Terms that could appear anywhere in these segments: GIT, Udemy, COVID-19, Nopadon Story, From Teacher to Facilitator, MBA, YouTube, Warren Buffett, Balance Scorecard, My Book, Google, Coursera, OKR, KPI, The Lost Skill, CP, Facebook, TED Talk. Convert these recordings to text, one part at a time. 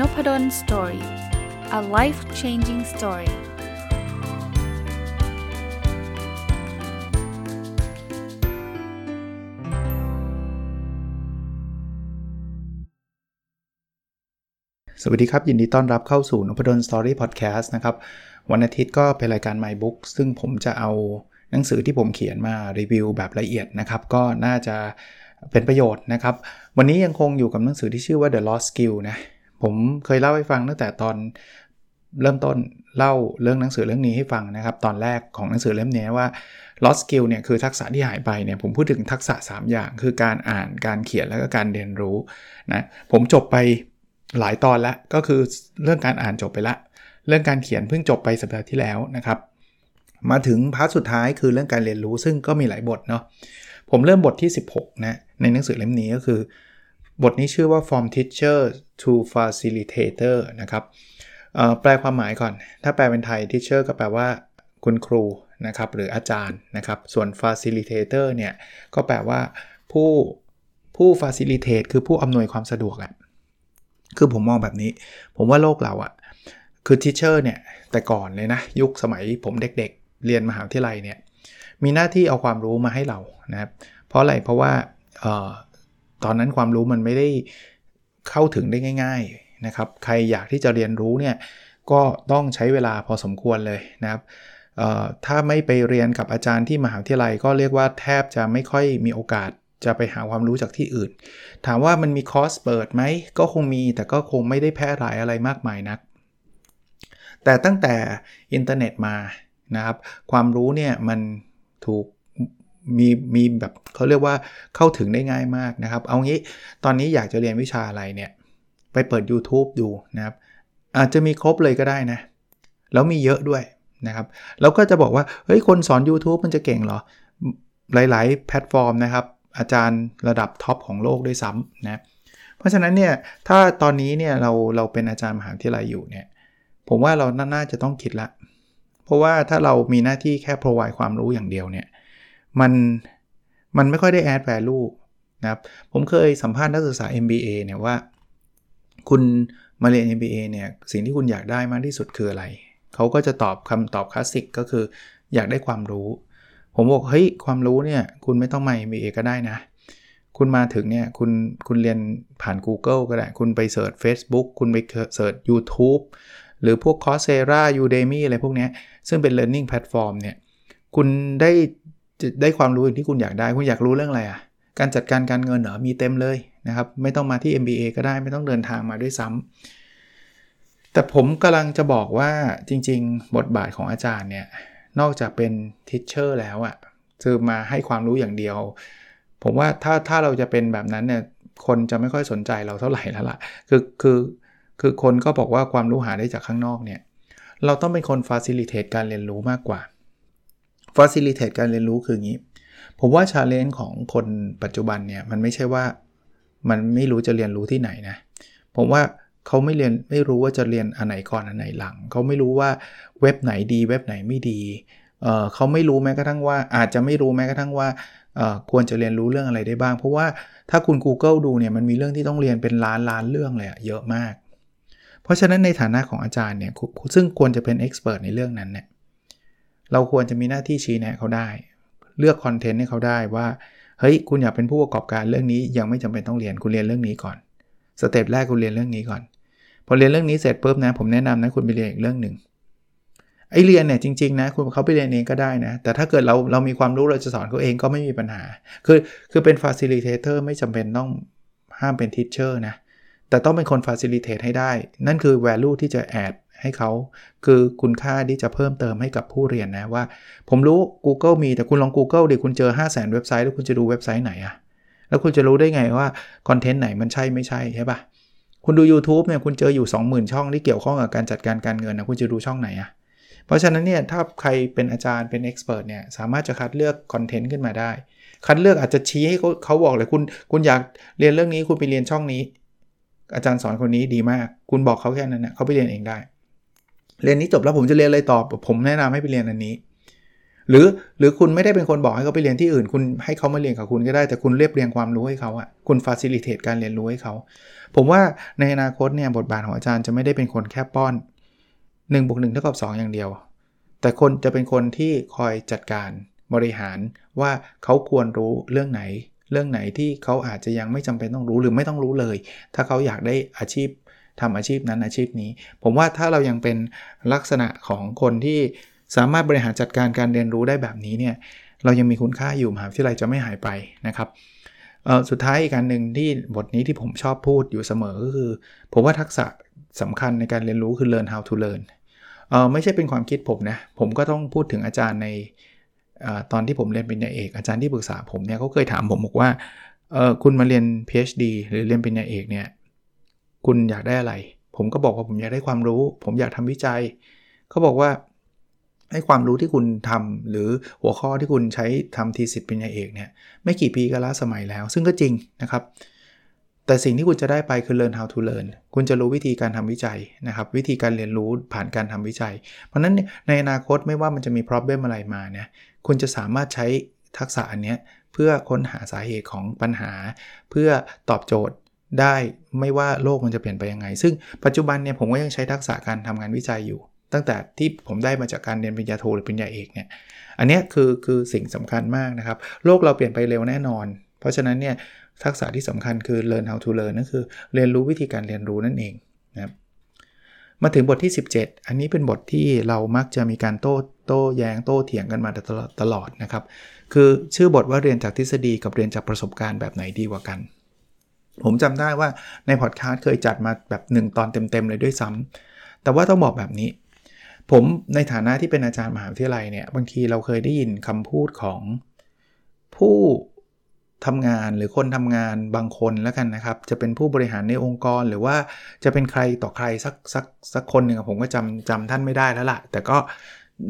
Nopadon Story. A life-changing story. สวัสดีครับยินดีต้อนรับเข้าสู่ Nopadon Story Podcast นะครับวันอาทิตย์ก็เป็นรายการ My Book ซึ่งผมจะเอาหนังสือที่ผมเขียนมารีวิวแบบละเอียดนะครับก็น่าจะเป็นประโยชน์นะครับวันนี้ยังคงอยู่กับหนังสือที่ชื่อว่า The Lost Skill นะผมเคยเล่าให้ฟังตั้งแต่ตอนเริ่มต้นเล่าเรื่องหนังสือเรื่องนี้ให้ฟังนะครับตอนแรกของหนังสือเล่มนี้ว่า Lost Skill เนี่ยคือทักษะที่หายไปเนี่ยผมพูดถึงทักษะ3อย่างคือการอ่านการเขียนแล้วก็การเรียนรู้นะผมจบไปหลายตอนละก็คือเรื่องการอ่านจบไปละเรื่องการเขียนเพิ่งจบไปสัปดาห์ที่แล้วนะครับมาถึงพาร์ทสุดท้ายคือเรื่องการเรียนรู้ซึ่งก็มีหลายบทเนาะผมเริ่มบทที่16นะในหนังสือเล่มนี้ก็คือบทนี้ชื่อว่า From Teacher to Facilitator นะครับแปลความหมายก่อนถ้าแปลเป็นไทย Teacher ก็แปลว่าคุณครูนะครับหรืออาจารย์นะครับส่วน Facilitator เนี่ยก็แปลว่าผู้ Facilitate คือผู้อำนวยความสะดวกอะคือผมมองแบบนี้ผมว่าโลกเราอะคือ Teacher เนี่ยแต่ก่อนเลยนะยุคสมัยผมเด็กๆเรียนมหาวิทยาลัยเนี่ยมีหน้าที่เอาความรู้มาให้เรานะครับเพราะอะไรเพราะว่าตอนนั้นความรู้มันไม่ได้เข้าถึงได้ง่ายๆนะครับใครอยากที่จะเรียนรู้เนี่ยก็ต้องใช้เวลาพอสมควรเลยนะครับถ้าไม่ไปเรียนกับอาจารย์ที่มหาวิทยาลัยก็เรียกว่าแทบจะไม่ค่อยมีโอกาสจะไปหาความรู้จากที่อื่นถามว่ามันมีคอร์สเปิดไหมก็คงมีแต่ก็คงไม่ได้แพร่หลายอะไรมากมายนักแต่ตั้งแต่อินเทอร์เน็ตมานะครับความรู้เนี่ยมันถูกมีแบบเขาเรียกว่าเข้าถึงได้ง่ายมากนะครับเอางี้ตอนนี้อยากจะเรียนวิชาอะไรเนี่ยไปเปิด YouTube ดูนะครับอาจจะมีครบเลยก็ได้นะแล้วมีเยอะด้วยนะครับแล้วก็จะบอกว่าเฮ้ยคนสอน YouTube มันจะเก่งเหรอหลายๆแพลตฟอร์มนะครับอาจารย์ระดับท็อปของโลกด้วยซ้ำนะเพราะฉะนั้นเนี่ยถ้าตอนนี้เนี่ยเราเป็นอาจารย์มหาวิทยาลัยอยู่เนี่ยผมว่าเราน่าจะต้องคิดละเพราะว่าถ้าเรามีหน้าที่แค่ provide ความรู้อย่างเดียวเนี่ยมันไม่ค่อยได้ add value นะครับผมเคยสัมภาษณ์นักศึกษา MBA เนี่ยว่าคุณมาเรียน MBA เนี่ยสิ่งที่คุณอยากได้มากที่สุดคืออะไรเขาก็จะตอบคำตอบคลาสสิกก็คืออยากได้ความรู้ผมบอกเฮ้ยความรู้เนี่ยคุณไม่ต้องมา MBA ก็ได้นะคุณมาถึงเนี่ยคุณเรียนผ่าน Google ก็ได้คุณไปเสิร์ช Facebook คุณไปเสิร์ช YouTube หรือพวก Coursera Udemy อะไรพวกนี้ซึ่งเป็น learning platform เนี่ยคุณได้ความรู้อย่างที่คุณอยากได้คุณอยากรู้เรื่องอะไรอ่ะการจัดการการเงินเหรอมีเต็มเลยนะครับไม่ต้องมาที่ MBA ก็ได้ไม่ต้องเดินทางมาด้วยซ้ำแต่ผมกำลังจะบอกว่าจริงๆบทบาทของอาจารย์เนี่ยนอกจากเป็น teacher แล้วอ่ะคือมาให้ความรู้อย่างเดียวผมว่าถ้าเราจะเป็นแบบนั้นเนี่ยคนจะไม่ค่อยสนใจเราเท่าไหร่แล้วล่ะคือคนก็บอกว่าความรู้หาได้จากข้างนอกเนี่ยเราต้องเป็นคน facilitate การเรียนรู้มากกว่าfacilitate การเรียนรู้คืออย่างนี้ผมว่า challenge ของคนปัจจุบันเนี่ยมันไม่ใช่ว่ามันไม่รู้จะเรียนรู้ที่ไหนนะผมว่าเขาไม่รู้ว่าจะเรียนอันไหนก่อนอันไหนหลังเขาไม่รู้ว่าเว็บไหนดีเว็บไหนไม่ดีเขาไม่รู้แม้กระทั่งว่าอาจจะไม่รู้แม้กระทั่งว่าควรจะเรียนรู้เรื่องอะไรได้บ้างเพราะว่าถ้าคุณ Google ดูเนี่ยมันมีเรื่องที่ต้องเรียนเป็นล้านเรื่องเลยเยอะมากเพราะฉะนั้นในฐานะของอาจารย์เนี่ยซึ่งควรจะเป็น expert ในเรื่องนั้นเนี่ยเราควรจะมีหน้าที่ชี้แนะเขาได้เลือกคอนเทนต์ให้เขาได้ว่าเฮ้ยคุณอยากเป็นผู้ประกอบการเรื่องนี้ยังไม่จำเป็นต้องเรียนคุณเรียนเรื่องนี้ก่อนสเต็ปแรกคุณเรียนเรื่องนี้ก่อนพอเรียนเรื่องนี้เสร็จปุ๊บนะผมแนะนำนะคุณไปเรียนอีกเรื่องนึงไอ้เรียนเนี่ยจริงๆนะคุณเขาไปเรียนเองก็ได้นะแต่ถ้าเกิดเรามีความรู้เราจะสอนเขาเองก็ไม่มีปัญหาคือเป็น facilitator ไม่จำเป็นต้องห้ามเป็น teacher นะแต่ต้องเป็นคน facilitate ให้ได้นั่นคือ value ที่จะ addให้เขาคือคุณค่าที่จะเพิ่มเติมให้กับผู้เรียนนะว่าผมรู้ Google มีแต่คุณลอง Google ดิคุณเจอ 500,000 เว็บไซต์แล้วคุณจะดูเว็บไซต์ไหนอะแล้วคุณจะรู้ได้ไงว่าคอนเทนต์ไหนมันใช่ไม่ใช่ใช่ป่ะคุณดู YouTube เนี่ยคุณเจออยู่ 20,000 ช่องที่เกี่ยวข้องกับการจัดการการเงินนะคุณจะดูช่องไหนอะเพราะฉะนั้นเนี่ยถ้าใครเป็นอาจารย์เป็น expert เนี่ยสามารถจะคัดเลือกคอนเทนต์ขึ้นมาได้คัดเลือกอาจจะชี้ให้เขาบอกเลยคุณอยากเรียนเรื่องนี้คุณไปเรียนช่องนี้อาจารย์สอนคนนี้ดีมากคุณบอกเขาแค่นั้นนะเขาไปเรียนเองได้เรียนนี้จบแล้วผมจะเรียนอะไรต่อผมแนะนำให้ไปเรียนอันนี้หรือคุณไม่ได้เป็นคนบอกให้เขาไปเรียนที่อื่นคุณให้เขามาเรียนกับคุณก็ได้แต่คุณเรียบเรียงความรู้ให้เขาอ่ะคุณ facilitate การเรียนรู้ให้เขา ผมว่าในอนาคตเนี่ยบทบาทของอาจารย์จะไม่ได้เป็นคนแค่ป้อน1+1=2อย่างเดียวแต่คนจะเป็นคนที่คอยจัดการบริหารว่าเขาควรรู้เรื่องไหนที่เขาอาจจะยังไม่จำเป็นต้องรู้หรือไม่ต้องรู้เลยถ้าเขาอยากได้อาชีพทำอาชีพนั้นอาชีพนี้ผมว่าถ้าเรายังเป็นลักษณะของคนที่สามารถบริหารจัดการการเรียนรู้ได้แบบนี้เนี่ยเรายังมีคุณค่าอยู่มหาวิทยาลัยจะไม่หายไปนะครับสุดท้ายอีกการหนึ่งที่บทนี้ที่ผมชอบพูดอยู่เสมอก็คือผมว่าทักษะสำคัญในการเรียนรู้คือ learn how to learn ไม่ใช่เป็นความคิดผมนะผมก็ต้องพูดถึงอาจารย์ในตอนที่ผมเรียนปริญญาเอกอาจารย์ที่ปรึกษาผมเนี่ยเขาเคยถามผมบอกว่าคุณมาเรียน PhD หรือเรียนปริญญาเอกเนี่ยคุณอยากได้อะไรผมก็บอกว่าผมอยากได้ความรู้ผมอยากทำวิจัยเขาบอกว่าให้ความรู้ที่คุณทำหรือหัวข้อที่คุณใช้ทำทีสิทธิ์ปริญญาเอกเนี่ยไม่กี่ปีก็ล้าสมัยแล้วซึ่งก็จริงนะครับแต่สิ่งที่คุณจะได้ไปคือ learn how to learn คุณจะรู้วิธีการทำวิจัยนะครับวิธีการเรียนรู้ผ่านการทำวิจัยเพราะนั้นในอนาคตไม่ว่ามันจะมี problem อะไรมาเนี่ยคุณจะสามารถใช้ทักษะอันเนี้ยเพื่อค้นหาสาเหตุของปัญหาเพื่อตอบโจทย์ได้ไม่ว่าโลกมันจะเปลี่ยนไปยังไงซึ่งปัจจุบันเนี่ยผมก็ยังใช้ทักษะการทำงานวิจัยอยู่ตั้งแต่ที่ผมได้มาจากการเรียนปริญญาโทหรือปริญญาเอกเนี่ยอันนี้คือสิ่งสำคัญมากนะครับโลกเราเปลี่ยนไปเร็วแน่นอนเพราะฉะนั้นเนี่ยทักษะที่สำคัญคือ learn how to learn นั่นคือเรียนรู้วิธีการเรียนรู้นั่นเองนะครับมาถึงบทที่17อันนี้เป็นบทที่เรามักจะมีการโต้แย้งโต้เถียงกันมาตลอดนะครับคือชื่อบทว่าเรียนจากทฤษฎีกับเรียนจากประสบการณ์แบบไหนดีกว่ากันผมจำได้ว่าในพอดคาสต์เคยจัดมาแบบ1ตอนเต็มๆเลยด้วยซ้ำแต่ว่าต้องบอกแบบนี้ผมในฐานะที่เป็นอาจารย์มหาวิทยาลัยเนี่ยบางทีเราเคยได้ยินคำพูดของผู้ทำงานหรือคนทำงานบางคนแล้วกันนะครับจะเป็นผู้บริหารในองค์กรหรือว่าจะเป็นใครต่อใครสักคนหนึ่งผมก็จำท่านไม่ได้แล้วล่ะแต่ก็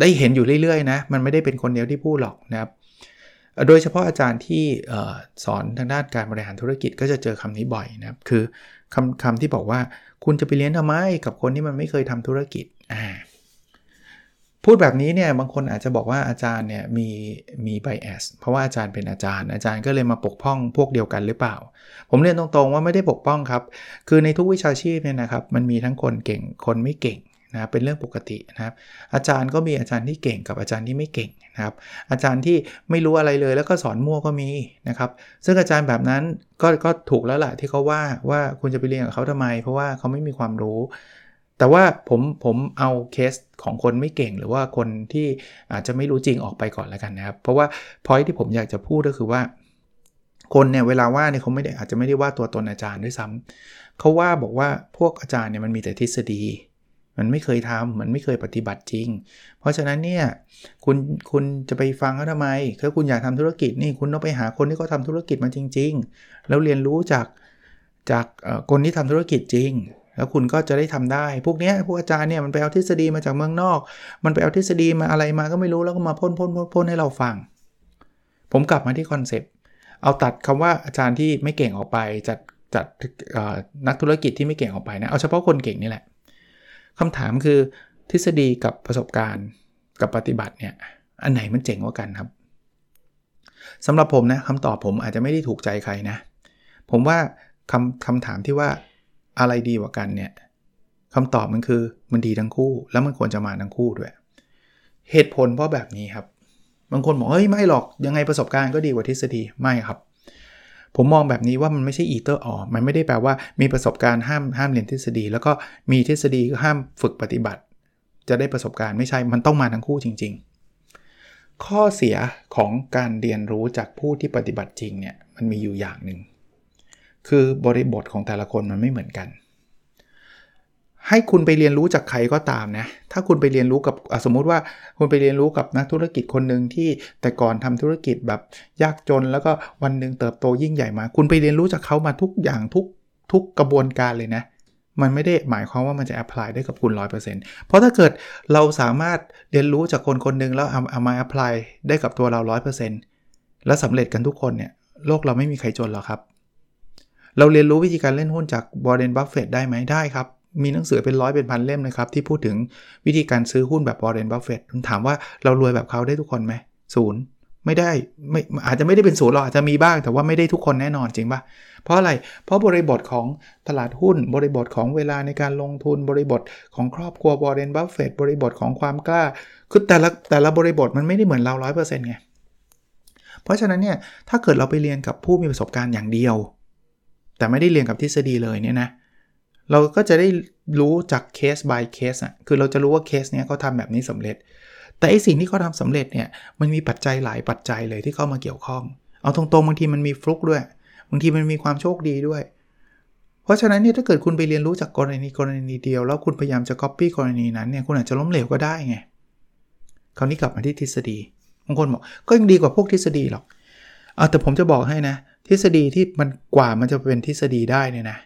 ได้เห็นอยู่เรื่อยๆนะมันไม่ได้เป็นคนเดียวที่พูดหรอกนะครับโดยเฉพาะอาจารย์ที่สอนทางด้านการบริหารธุรกิจก็จะเจอคำนี้บ่อยนะครับคือคำที่บอกว่าคุณจะไปเรียนทำไมกับคนที่มันไม่เคยทำธุรกิจพูดแบบนี้เนี่ยบางคนอาจจะบอกว่าอาจารย์เนี่ยมี bias เพราะว่าอาจารย์เป็นอาจารย์ก็เลยมาปกป้องพวกเดียวกันหรือเปล่าผมเรียนตรงๆว่าไม่ได้ปกป้องครับคือในทุกวิชาชีพเนี่ยนะครับมันมีทั้งคนเก่งคนไม่เก่งนะเป็นเรื่องปกตินะครับอาจารย์ก็มีอาจารย์ที่เก่งกับอาจารย์ที่ไม่เก่งนะครับอาจารย์ที่ไม่รู้อะไรเลยแล้วก็สอนมั่วก็มีนะครับซึ่งอาจารย์แบบนั้นก็ถูกแล้วล่ะที่เขาว่าคุณจะไปเรียนกับเขาทำไมเพราะว่าเขาไม่มีความรู้แต่ว่าผมเอาเคสของคนไม่เก่งหรือว่าคนที่อาจจะไม่รู้จริงออกไปก่อนแล้วกันนะครับเพราะว่า point ที่ผมอยากจะพูดก็คือว่าคนเนี่ยเวลาว่าเนี่ยเขาไม่ได้อาจจะไม่ได้ว่าตัวตนอาจารย์ด้วยซ้ำเขาว่าบอกว่าพวกอาจารย์เนี่ยมันมีแต่ทฤษฎีมันไม่เคยทำมันไม่เคยปฏิบัติจริงเพราะฉะนั้นเนี่ยคุณจะไปฟังเขาทำไมถ้าคุณอยากทำธุรกิจนี่คุณต้องไปหาคนที่เขาทำธุรกิจมาจริงๆแล้วเรียนรู้จากคนที่ทำธุรกิจจริงแล้วคุณก็จะได้ทำได้พวกเนี้ยพวกอาจารย์เนี่ยมันไปเอาทฤษฎีมาจากเมืองนอกมันไปเอาทฤษฎีมาอะไรมาก็ไม่รู้แล้วก็มาพ่นให้เราฟังผมกลับมาที่คอนเซ็ปต์เอาตัดคำว่าอาจารย์ที่ไม่เก่งออกไปจัดนักธุรกิจที่ไม่เก่งออกไปนะเอาเฉพาะคนเก่งนี่แหละคำถามคือทฤษฎีกับประสบการณ์กับปฏิบัติเนี่ยอันไหนมันเจ๋งกว่ากันครับสำหรับผมนะคำตอบผมอาจจะไม่ได้ถูกใจใครนะผมว่าคำถามที่ว่าอะไรดีกว่ากันเนี่ยคำตอบมันคือมันดีทั้งคู่แล้วมันควรจะมาทั้งคู่ด้วยเหตุผลเพราะแบบนี้ครับบางคนบอกเฮ้ยไม่หรอกยังไงประสบการณ์ก็ดีกว่าทฤษฎีไม่ครับผมมองแบบนี้ว่ามันไม่ใช่ either or มันไม่ได้แปลว่ามีประสบการณ์ห้ามเรียนทฤษฎีแล้วก็มีทฤษฎีก็ห้ามฝึกปฏิบัติจะได้ประสบการณ์ไม่ใช่มันต้องมาทั้งคู่จริงๆข้อเสียของการเรียนรู้จากผู้ที่ปฏิบัติจริงเนี่ยมันมีอยู่อย่างนึงคือบริบทของแต่ละคนมันไม่เหมือนกันให้คุณไปเรียนรู้จากใครก็ตามนะถ้าคุณไปเรียนรู้กับสมมุติว่าคุณไปเรียนรู้กับนักธุรกิจคนนึงที่แต่ก่อนทำธุรกิจแบบยากจนแล้วก็วันนึงเติบโตยิ่งใหญ่มาคุณไปเรียนรู้จากเขามาทุกอย่างทุกกระบวนการเลยนะมันไม่ได้หมายความว่ามันจะแอพพลายได้กับคุณ 100% เพราะถ้าเกิดเราสามารถเรียนรู้จากคนๆนึงแล้วเอามาแอพพลายได้กับตัวเรา 100% แล้วสำเร็จกันทุกคนเนี่ยโลกเราไม่มีใครจนหรอกครับเราเรียนรู้วิธีการเล่นหุ้นจาก Warren Buffett ได้ไหมได้ครับมีหนังสือเป็นร้อยเป็นพันเล่มนะครับที่พูดถึงวิธีการซื้อหุ้นแบบ Warren Buffett ถามว่าเรารวยแบบเขาได้ทุกคนไหมศูนย์ ไม่ได้ไม่อาจจะไม่ได้เป็นศูนย์หรอกอาจจะมีบ้างแต่ว่าไม่ได้ทุกคนแน่นอนจริงป่ะเพราะอะไรเพราะบริบทของตลาดหุ้นบริบทของเวลาในการลงทุนบริบทของครอบครัว Warren Buffett บริบทของความกล้าคือแต่ละบริบทมันไม่ได้เหมือนเรา 100% ไงเพราะฉะนั้นเนี่ยถ้าเกิดเราไปเรียนกับผู้มีประสบการณ์อย่างเดียวแต่ไม่ได้เรียนกับทฤษฎีเลยเนี่ยนะเราก็จะได้รู้จากเคส by เคสอ่ะคือเราจะรู้ว่าเคสเนี้ยเขาทำแบบนี้สำเร็จแต่ไอ้สิ่งที่เขาทำสำเร็จเนี่ยมันมีปัจจัยหลายปัจจัยเลยที่เข้ามาเกี่ยวข้องเอาตรงๆบางทีมันมีฟลุกด้วยบางทีมันมีความโชคดีด้วยเพราะฉะนั้นเนี่ยถ้าเกิดคุณไปเรียนรู้จากกรณีเดียวแล้วคุณพยายามจะ copy กรณีนั้นเนี่ยคุณอาจจะล้มเหลวก็ได้ไงคราวนี้กลับมาที่ทฤษฎีบางคนบอกก็ยังดีกว่าพวกทฤษฎีหรอกแต่ผมจะบอกให้นะทฤษฎีที่มันกว่ามันจะเป็นทฤษฎีได้เนี่ยนะ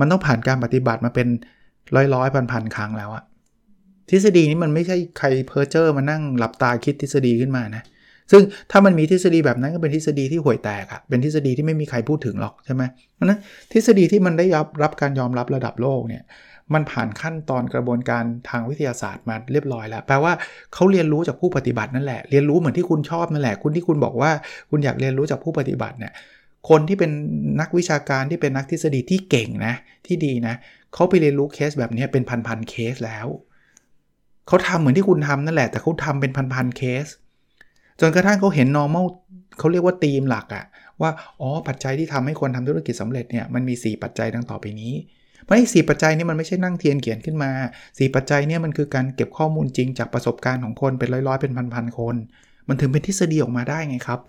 มันต้องผ่านการปฏิบัติมาเป็นร้อยๆพันๆครั้งแล้วอะทฤษฎีนี้มันไม่ใช่ใครเพ้อเจ้อมานั่งหลับตาคิดทฤษฎีขึ้นมานะซึ่งถ้ามันมีทฤษฎีแบบนั้นก็เป็นทฤษฎีที่ห่วยแตกอะเป็นทฤษฎีที่ไม่มีใครพูดถึงหรอกใช่ไหมเพราะนั้นทฤษฎีที่มันได้รับการยอมรับระดับโลกเนี่ยมันผ่านขั้นตอนกระบวนการทางวิทยาศาสตร์มาเรียบร้อยแล้วแปลว่าเขาเรียนรู้จากผู้ปฏิบัตินั่นแหละเรียนรู้เหมือนที่คุณชอบนั่นแหละคุณที่คุณบอกว่าคุณอยากเรียนรู้จากผู้ปฏิบัติเนี่ยคนที่เป็นนักวิชาการที่เป็นนักทฤษฎีที่เก่งนะที่ดีนะเขาไปเรียนรู้เคสแบบนี้เป็นพันๆเคสแล้วเขาทำเหมือนที่คุณทำนั่นแหละแต่เขาทำเป็นพันๆเคสจนกระทั่งเขาเห็น normal เขาเรียกว่าธีมหลักอะว่าอ๋อปัจจัยที่ทำให้คนทำธุรกิจสำเร็จเนี่ยมันมี4ปัจจัยดังต่อไปนี้เพราะไอ้4ปัจจัยนี้มันไม่ใช่นั่งเทียนเขียนขึ้นมา4ปัจจัยเนี่ยมันคือการเก็บข้อมูลจริงจากประสบการณ์ของคนเป็นร้อยๆเป็นพันๆคนมันถึงเป็นทฤษฎีออกมาได้ไงครับ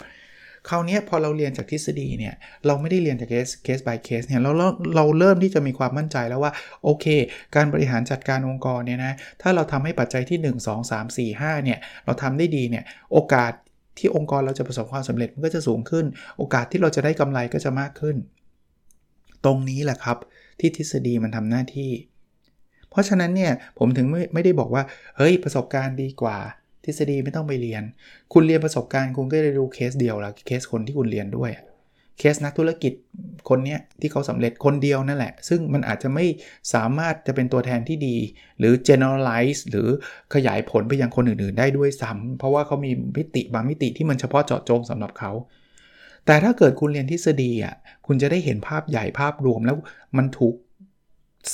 คราวนี้พอเราเรียนจากทฤษฎีเนี่ยเราไม่ได้เรียนจากเคส by เคสเนี่ยเราเริ่มที่จะมีความมั่นใจแล้วว่าโอเคการบริหารจัดการองค์กรเนี่ยนะถ้าเราทำให้ปัจจัยที่1 2 3 4 5เนี่ยเราทำได้ดีเนี่ยโอกาสที่องค์กรเราจะประสบความสำเร็จมันก็จะสูงขึ้นโอกาสที่เราจะได้กำไรก็จะมากขึ้นตรงนี้แหละครับที่ทฤษฎีมันทำหน้าที่เพราะฉะนั้นเนี่ยผมถึงไม่ได้บอกว่าเฮ้ยประสบการณ์ดีกว่าทฤษฎีไม่ต้องไปเรียนคุณเรียนประสบการณ์คุณก็ได้รู้เคสเดียวแล้วเคสคนที่คุณเรียนด้วยเคสนักธุรกิจคนเนี้ยที่เขาสำเร็จคนเดียวนั่นแหละซึ่งมันอาจจะไม่สามารถจะเป็นตัวแทนที่ดีหรือ generalize หรือขยายผลไปยังคนอื่นๆได้ด้วยซ้ำเพราะว่าเขามีมิติบางมิติที่มันเฉพาะเจาะจงสำหรับเขาแต่ถ้าเกิดคุณเรียนทฤษฎีอ่ะคุณจะได้เห็นภาพใหญ่ภาพรวมแล้วมันถูก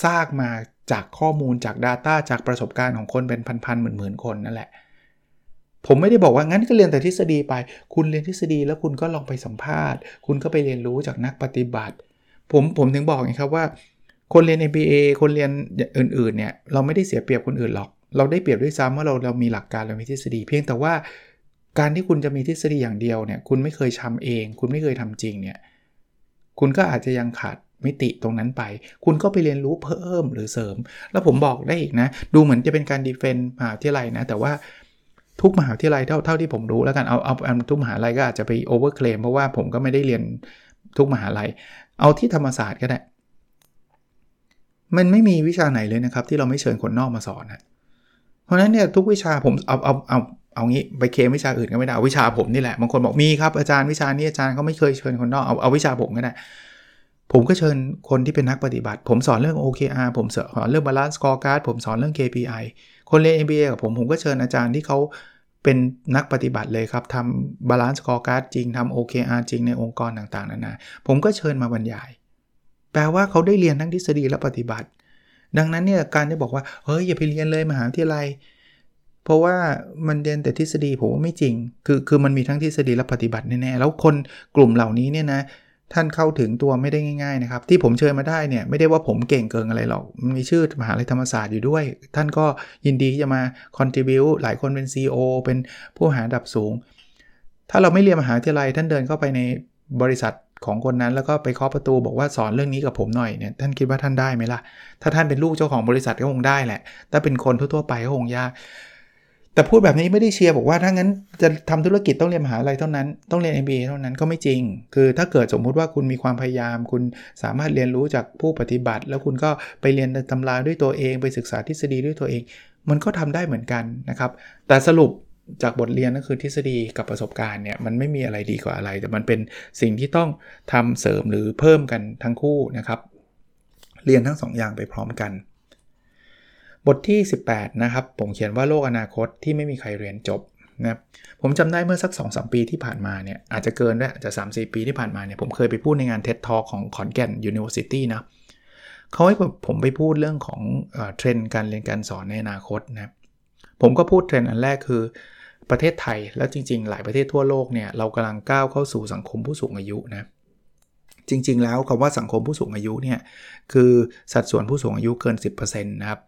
สร้างมาจากข้อมูลจาก data จากประสบการณ์ของคนเป็นพันๆหมื่นๆคนนั่นแหละผมไม่ได้บอกว่างั้นก็เรียนแต่ทฤษฎีไปคุณเรียนทฤษฎีแล้วคุณก็ลองไปสัมภาษณ์คุณก็ไปเรียนรู้จากนักปฏิบัติผมถึงบอกไงครับว่าคนเรียน MBA คนเรียนอื่นๆเนี่ยเราไม่ได้เสียเปรียบคนอื่นหรอกเราได้เปรียบด้วยซ้ำว่าเรามีหลักการเรามีทฤษฎีเพียงแต่ว่าการที่คุณจะมีทฤษฎีอย่างเดียวเนี่ยคุณไม่เคยทำเองคุณไม่เคยทำจริงเนี่ยคุณก็อาจจะยังขาดมิติตรงนั้นไปคุณก็ไปเรียนรู้เพิ่มหรือเสริมแล้วผมบอกได้อีกนะดูเหมือนจะเป็นการดีเฟนต์มหาวิทยาลัยนะแต่ว่าทุกมหาวิทยาลัยเท่าที่ผมรู้แล้วกันเอาทุกมหาวิทยาลัยก็อาจจะไปโอเวอร์เคลมเพราะว่าผมก็ไม่ได้เรียนทุกมหาวิทยาลัยเอาที่ธรรมศาสตร์ก็ได้มันไม่มีวิชาไหนเลยนะครับที่เราไม่เชิญคนนอกมาสอนนะเพราะฉะนั้นเนี่ยทุกวิชาผมเอางี้ไปเคลมวิชาอื่นก็ไม่ได้เอาวิชาผมนี่แหละบางคนบอกมีครับอาจารย์วิชานี้อาจารย์เขาไม่เคยเชิญคนนอกเอาวิชาผมก็ได้ผมก็เชิญคนที่เป็นนักปฏิบัติผมสอนเรื่อง OKR ผมสอนเรื่อง Balance Scorecard ผมสอนเรื่อง KPI คนเรียน MBA กับผมก็เชิญอาจารย์ที่เขาเป็นนักปฏิบัติเลยครับทำ Balance Scorecard จริงทำ OKR จริงในองค์กรต่างๆนานาผมก็เชิญมาบรรยายแปลว่าเขาได้เรียนทั้งทฤษฎีและปฏิบัติดังนั้นเนี่ยการที่บอกว่าเฮ้ยอย่าไปเรียนเลยมหาวิทยาลัยเพราะว่ามันเรียนแต่ทฤษฎีผมว่าไม่จริงคือมันมีทั้งทฤษฎีและปฏิบัติแน่ๆแล้วคนกลุ่มเหล่านี้เนี่ยนะท่านเข้าถึงตัวไม่ได้ง่ายๆนะครับที่ผมเชิญมาได้เนี่ยไม่ได้ว่าผมเก่งเกินอะไรหรอกมันมีชื่อมหาวิทยาลัยธรรมศาสตร์อยู่ด้วยท่านก็ยินดีที่จะมา contribute หลายคนเป็น CEO เป็นผู้หาระดับสูงถ้าเราไม่เรียนมหาวิทยาลัยท่านเดินเข้าไปในบริษัทของคนนั้นแล้วก็ไปเคาะประตูบอกว่าสอนเรื่องนี้กับผมหน่อยเนี่ยท่านคิดว่าท่านได้ไหมล่ะถ้าท่านเป็นลูกเจ้าของบริษัทก็คงได้แหละแต่เป็นคนทั่วๆไปก็คงยากแต่พูดแบบนี้ไม่ได้เชียร์บอกว่าถ้างั้นจะทำธุรกิจต้องเรียนมหาวิทยาลัยเท่านั้นต้องเรียน MBA เท่านั้นก็ไม่จริงคือถ้าเกิดสมมุติว่าคุณมีความพยายามคุณสามารถเรียนรู้จากผู้ปฏิบัติแล้วคุณก็ไปเรียนตำราด้วยตัวเองไปศึกษาทฤษฎีด้วยตัวเองมันก็ทำได้เหมือนกันนะครับแต่สรุปจากบทเรียนก็คือทฤษฎีกับประสบการณ์เนี่ยมันไม่มีอะไรดีกว่าอะไรแต่มันเป็นสิ่งที่ต้องทำเสริมหรือเพิ่มกันทั้งคู่นะครับเรียนทั้งสองอย่างไปพร้อมกันบทที่18นะครับผมเขียนว่าโลกอนาคตที่ไม่มีใครเรียนจบ นะผมจำได้เมื่อสัก 2-3 ปีที่ผ่านมาเนี่ยอาจจะเกินด้วยอาจจะ 3-4 ปีที่ผ่านมาเนี่ยผมเคยไปพูดในงาน TED Talk ของขอนแก่น University นะเขาให้ผมไปพูดเรื่องของเทรนด์การเรียนการสอนในอนาคตนะผมก็พูดเทรนด์อันแรกคือประเทศไทยแล้วจริงๆหลายประเทศทั่วโลกเนี่ยเรากำลังก้าวเข้าสู่สังคมผู้สูงอายุนะจริงๆแล้วคำว่าสังคมผู้สูงอายุเนี่ยคือสัดส่วนผู้สูงอายุเกิน 10% นะครับ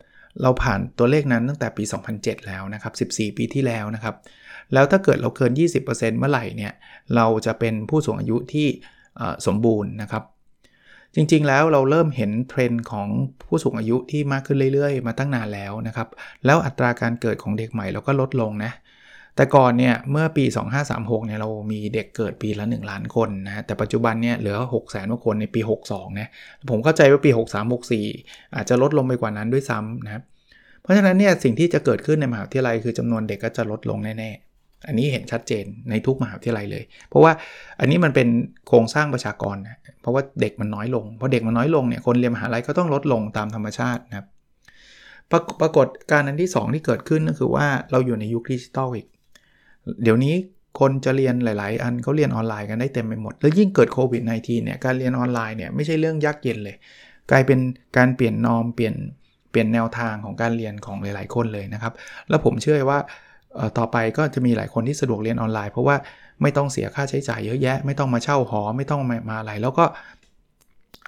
เราผ่านตัวเลขนั้นตั้งแต่ปี2007แล้วนะครับ14ปีที่แล้วนะครับแล้วถ้าเกิดเราเกิน 20% เมื่อไหร่เนี่ยเราจะเป็นผู้สูงอายุที่สมบูรณ์นะครับจริงๆแล้วเราเริ่มเห็นเทรนด์ของผู้สูงอายุที่มากขึ้นเรื่อยๆมาตั้งนานแล้วนะครับแล้วอัตราการเกิดของเด็กใหม่เราก็ลดลงนะแต่ก่อนเนี่ยเมื่อปี2536เนี่ยเรามีเด็กเกิดปีละ1ล้านคนนะแต่ปัจจุบันเนี่ยเหลือ 600,000 กว่าคนในปี62นะผมเข้าใจว่าปี63-64อาจจะลดลงไปกว่านั้นด้วยซ้ำนะเพราะฉะนั้นเนี่ยสิ่งที่จะเกิดขึ้นในมหาวิทยาลัยคือจำนวนเด็กก็จะลดลงแน่ๆอันนี้เห็นชัดเจนในทุกมหาวิทยาลัยเลยเพราะว่าอันนี้มันเป็นโครงสร้างประชากรนะเพราะว่าเด็กมันน้อยลงพอเด็กมันน้อยลงเนี่ยคนเรียนมหาวิทยาลัยก็ต้องลดลงตามธรรมชาตินะครับปรากฏการณ์อันที่2ที่เกิดขึ้นก็คือว่าเราอยู่ในยุคดิจิตอลอีกเดี๋ยวนี้คนจะเรียนหลายๆอันเขาเรียนออนไลน์กันได้เต็มไปหมดแล้วยิ่งเกิดโควิด-19 เนี่ยการเรียนออนไลน์เนี่ยไม่ใช่เรื่องยากเย็นเลยกลายเป็นการเปลี่ยนนอร์มเปลี่ยนแนวทางของการเรียนของหลายๆคนเลยนะครับแล้วผมเชื่อว่าต่อไปก็จะมีหลายคนที่สะดวกเรียนออนไลน์เพราะว่าไม่ต้องเสียค่าใช้จ่ายเยอะแยะไม่ต้องมาเช่าหอไม่ต้องมาอะไรแล้วก็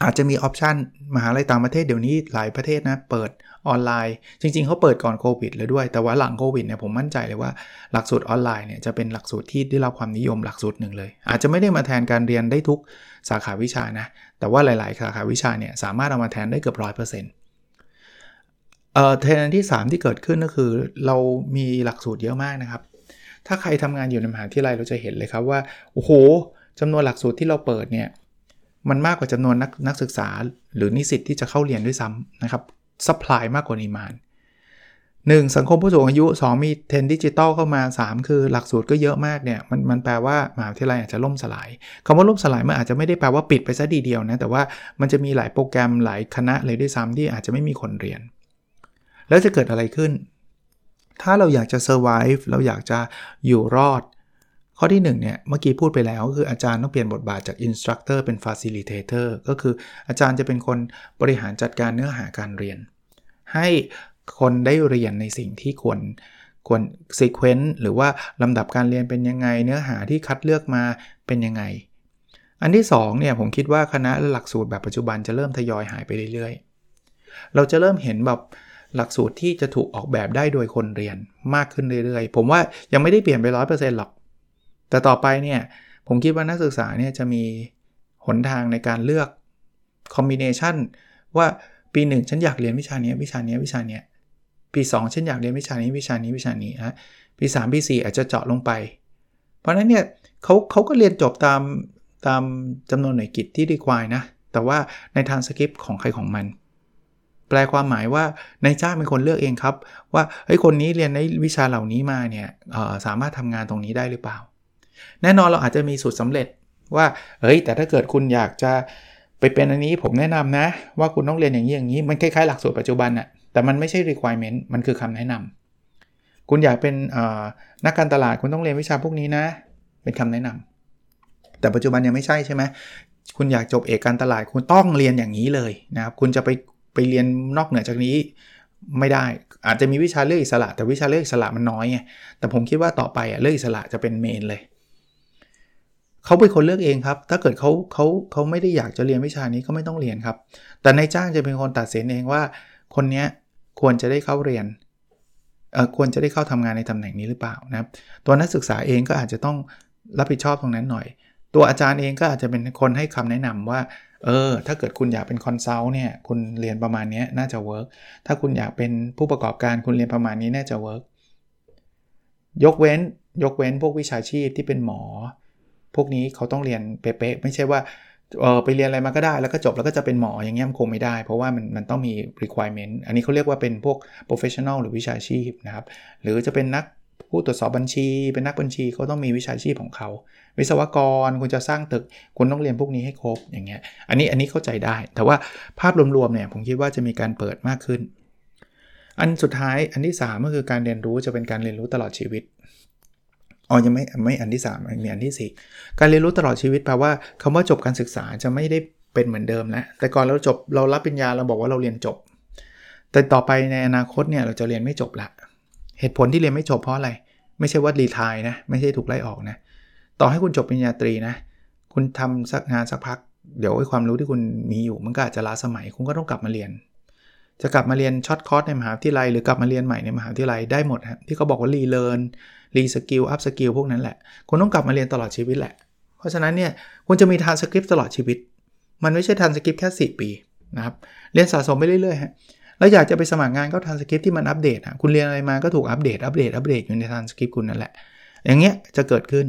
อาจจะมีออปชันมหาวิทยาลัยต่างประเทศเดี๋ยวนี้หลายประเทศนะเปิดออนไลน์จริงๆเขาเปิดก่อนโควิดเลยด้วยแต่ว่าหลังโควิดเนี่ยผมมั่นใจเลยว่าหลักสูตรออนไลน์เนี่ยจะเป็นหลักสูตรที่ได้รับความนิยมหลักสูตรหนึ่งเลยอาจจะไม่ได้มาแทนการเรียนได้ทุกสาขาวิชานะแต่ว่าหลายๆสาขาวิชาเนี่ยสามารถเอามาแทนได้เกือบ 100%เทรนด์ที่3ที่เกิดขึ้นก็คือเรามีหลักสูตรเยอะมากนะครับถ้าใครทำงานอยู่ในมหาวิทยาลัยเราจะเห็นเลยครับว่าโอ้โหจำนวนหลักสูตรที่เราเปิดเนี่ยมันมากกว่าจำนวนนักศึกษาหรือนิสิตที่จะเข้าเรียนด้วยซ้ำนะครับซัพพลายมากกว่าดีมานด์ 1. สังคมผู้สูงอายุ 2. มีเทรนด์ดิจิตอลเข้ามา 3. คือหลักสูตรก็เยอะมากเนี่ยมันแปลว่ามหาวิทยาลัยอาจจะล่มสลายคำว่าล่มสลายมันอาจจะไม่ได้แปลว่าปิดไปซะดีเดียวนะแต่ว่ามันจะมีหลายโปรแกรมหลายคณะเลยด้วยซ้ำที่อาจจะไม่มีคนเรียนแล้วจะเกิดอะไรขึ้นถ้าเราอยากจะ survive เราอยากจะอยู่รอดข้อที่1เนี่ยเมื่อกี้พูดไปแล้วคืออาจารย์ต้องเปลี่ยนบทบาทจาก instructor เป็น facilitator ก็คืออาจารย์จะเป็นคนบริหารจัดการเนื้อหาการเรียนให้คนได้เรียนในสิ่งที่ควร sequence หรือว่าลำดับการเรียนเป็นยังไงเนื้อหาที่คัดเลือกมาเป็นยังไงอันที่2เนี่ยผมคิดว่าคณะหลักสูตรแบบปัจจุบันจะเริ่มทยอยหายไปเรื่อยๆเราจะเริ่มเห็นแบบหลักสูตรที่จะถูกออกแบบได้โดยคนเรียนมากขึ้นเรื่อยๆผมว่ายังไม่ได้เปลี่ยนไป 100% หรอกแต่ต่อไปเนี่ยผมคิดว่านักศึกษาเนี่ยจะมีหนทางในการเลือกคอมบิเนชันว่าปี1ฉันอยากเรียนวิชานี้วิชานี้วิชานี้ปี2ฉันอยากเรียนวิชานี้วิชานี้วิชานี้ฮะปี3ปี4อาจจะเจาะลงไปเพราะฉะนั้นเนี่ยเขาก็เรียนจบตามจำนวนหน่วยกิตที่ require นะแต่ว่าในทางสคริปต์ของใครของมันแปลความหมายว่านายจ้างเป็นคนเลือกเองครับว่าเฮ้ยคนนี้เรียนในวิชาเหล่านี้มาเนี่ยสามารถทำงานตรงนี้ได้หรือเปล่าแน่นอนเราอาจจะมีสูตรสำเร็จว่าเฮ้ยแต่ถ้าเกิดคุณอยากจะไปเป็นอันนี้ผมแนะนำนะว่าคุณต้องเรียนอย่างนี้อย่างนี้มันคล้ายๆหลักสูตรปัจจุบันน่ะแต่มันไม่ใช่ requirement มันคือคำแนะนำคุณอยากเป็นนักการตลาดคุณต้องเรียนวิชาพวกนี้นะเป็นคำแนะนำแต่ปัจจุบันยังไม่ใช่ใช่ไหมคุณอยากจบเอกการตลาดคุณต้องเรียนอย่างนี้เลยนะครับคุณจะไปเรียนนอกเหนือจากนี้ไม่ได้อาจจะมีวิชาเลือกอิสระแต่วิชาเลือกอิสระมันน้อยไงแต่ผมคิดว่าต่อไปเลือกอิสระจะเป็นเมนเลยเขาเป็นคนเลือกเองครับถ้าเกิดเขาไม่ได้อยากจะเรียนวิชานี้ก็ไม่ต้องเรียนครับแต่นายจ้างจะเป็นคนตัดสินเองว่าคนนี้ควรจะได้เข้าเรียนควรจะได้เข้าทำงานในตำแหน่งนี้หรือเปล่านะครับตัวนักศึกษาเองก็อาจจะต้องรับผิดชอบตรงนั้นหน่อยตัวอาจารย์เองก็อาจจะเป็นคนให้คำแนะนำว่าถ้าเกิดคุณอยากเป็นคอนซัลท์เนี่ยคุณเรียนประมาณนี้น่าจะเวิร์กถ้าคุณอยากเป็นผู้ประกอบการคุณเรียนประมาณนี้น่าจะเวิร์กยกเว้นพวกวิชาชีพที่เป็นหมอพวกนี้เขาต้องเรียนเป๊ะๆไม่ใช่ว่าไปเรียนอะไรมาก็ได้แล้วก็จบแล้วก็จะเป็นหมออย่างเงี้ยมันคงไม่ได้เพราะว่ามันต้องมี requirement อันนี้เขาเรียกว่าเป็นพวก professional หรือวิชาชีพนะครับหรือจะเป็นนักผู้ตรวจสอบบัญชีเป็นนักบัญชีเขาต้องมีวิชาชีพของเขาวิศวกรคุณจะสร้างตึกคุณต้องเรียนพวกนี้ให้ครบอย่างเงี้ยอันนี้เข้าใจได้แต่ว่าภาพรวมๆเนี่ยผมคิดว่าจะมีการเปิดมากขึ้นอันสุดท้ายอันที่3ก็คือการเรียนรู้จะเป็นการเรียนรู้ตลอดชีวิต อ๋อยังไม่อันที่3มีอันที่4การเรียนรู้ตลอดชีวิตแปลว่าคำว่าจบการศึกษาจะไม่ได้เป็นเหมือนเดิมนะแต่ก่อนเราจบเรารับปริญญาเราบอกว่าเราเรียนจบแต่ต่อไปในอนาคตเนี่ยเราจะเรียนไม่จบละเหตุผลที่เรียนไม่จบเพราะอะไรไม่ใช่ว่ารีไทร์นะไม่ใช่ถูกไล่ออกนะต่อให้คุณจบปริญญาตรีนะคุณทำสักงานสักพักเดี๋ยวความรู้ที่คุณมีอยู่มันก็อาจจะล้าสมัยคุณก็ต้องกลับมาเรียนจะกลับมาเรียนช็อตคอร์สในมหาวิทยาลัยหรือกลับมาเรียนใหม่ในมหาวิทยาลัยได้หมดฮะที่เขาบอกว่ารีเลิร์นรีสกิลอัพสกิลพวกนั้นแหละคุณต้องกลับมาเรียนตลอดชีวิตแหละเพราะฉะนั้นเนี่ยคุณจะมีทรานสคริปต์ตลอดชีวิตมันไม่ใช่ทรานสคริปต์แค่4ปีนะครับเรียนสะสมไปเรื่อยๆฮะแล้วอยากจะไปสมัครงานก็ทรานสคริปต์ที่มันอัปเดตฮะคุณเรียนอะไรมาก็ถูกอัปเดตอยู่ในทรานสคริปต์คุณนั่นแหละอย่างเงี้ยจะเกิดขึ้น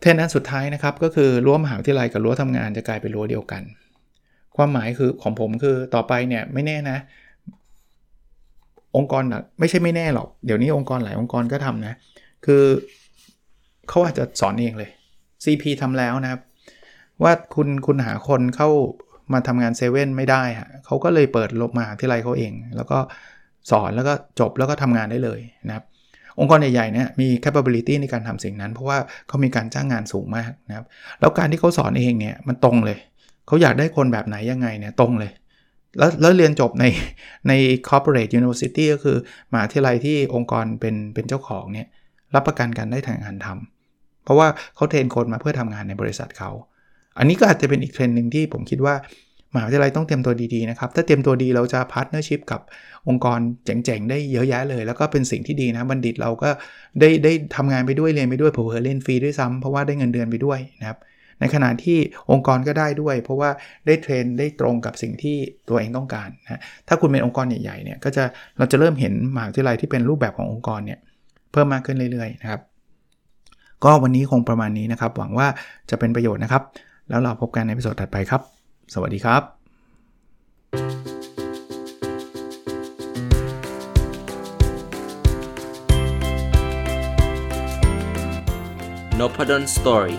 เทรนด์อันสุดท้ายนะครับก็คือรั้วมหาวิทยาลัยกับรั้วทำงานจะกลายเป็นรั้วเดียวกันความหมายคือของผมคือต่อไปเนี่ยไม่แน่นะองค์กรไม่ใช่ไม่แน่หรอกเดี๋ยวนี้องค์กรหลายองค์กรก็ทำนะคือเขาอาจจะสอนเองเลย CP ทำแล้วนะครับว่าคุณหาคนเข้ามาทำงานเซเว่นไม่ได้ฮะเขาก็เลยเปิดลบมหาวิทยาลัยเขาเองแล้วก็สอนแล้วก็จบแล้วก็ทำงานได้เลยนะครับองค์กรใหญ่ๆเนี่ยมี capability ในการทำสิ่งนั้นเพราะว่าเขามีการจ้างงานสูงมากนะครับแล้วการที่เขาสอนเองเนี่ยมันตรงเลยเขาอยากได้คนแบบไหนยังไงเนี่ยตรงเลยแล้วเรียนจบใน corporate university ก็คือมหาวิทยาลัยที่องค์กรเป็นเจ้าของเนี่ยรับประกันการได้ทางงานทำเพราะว่าเขาเทรนคนมาเพื่อทำงานในบริษัทเขาอันนี้ก็อาจจะเป็นอีกเทรนด์นึงที่ผมคิดว่ามหาวิทยาลัยต้องเตรียมตัวดีๆนะครับถ้าเตรียมตัวดีเราจะพาร์ทเนอร์ชิพกับองค์กรเจ๋งๆได้เยอะแยะเลยแล้วก็เป็นสิ่งที่ดีนะบัณฑิตเราก็ได้ทำงานไปด้วยเรียนไปด้วยเผื่อเล่นฟรีด้วยซ้ำเพราะว่าได้เงินเดือนไปด้วยนะครับในขณะที่องค์กรก็ได้ด้วยเพราะว่าได้เทรนได้ตรงกับสิ่งที่ตัวเองต้องการนะถ้าคุณเป็นองค์กรใหญ่ๆเนี่ยก็จะเราจะเริ่มเห็นมหาวิทยาลัยที่เป็นรูปแบบขององค์กรเนี่ยเพิ่มมากขึ้นเรื่อยๆนะครับก็วันนี้คงประมาณนี้นะครับหวังว่าจะเป็นประโยชน์นะครับแล้วเราพบกันในตอนถัดไปครับสวัสดีครับ Nopadon Story,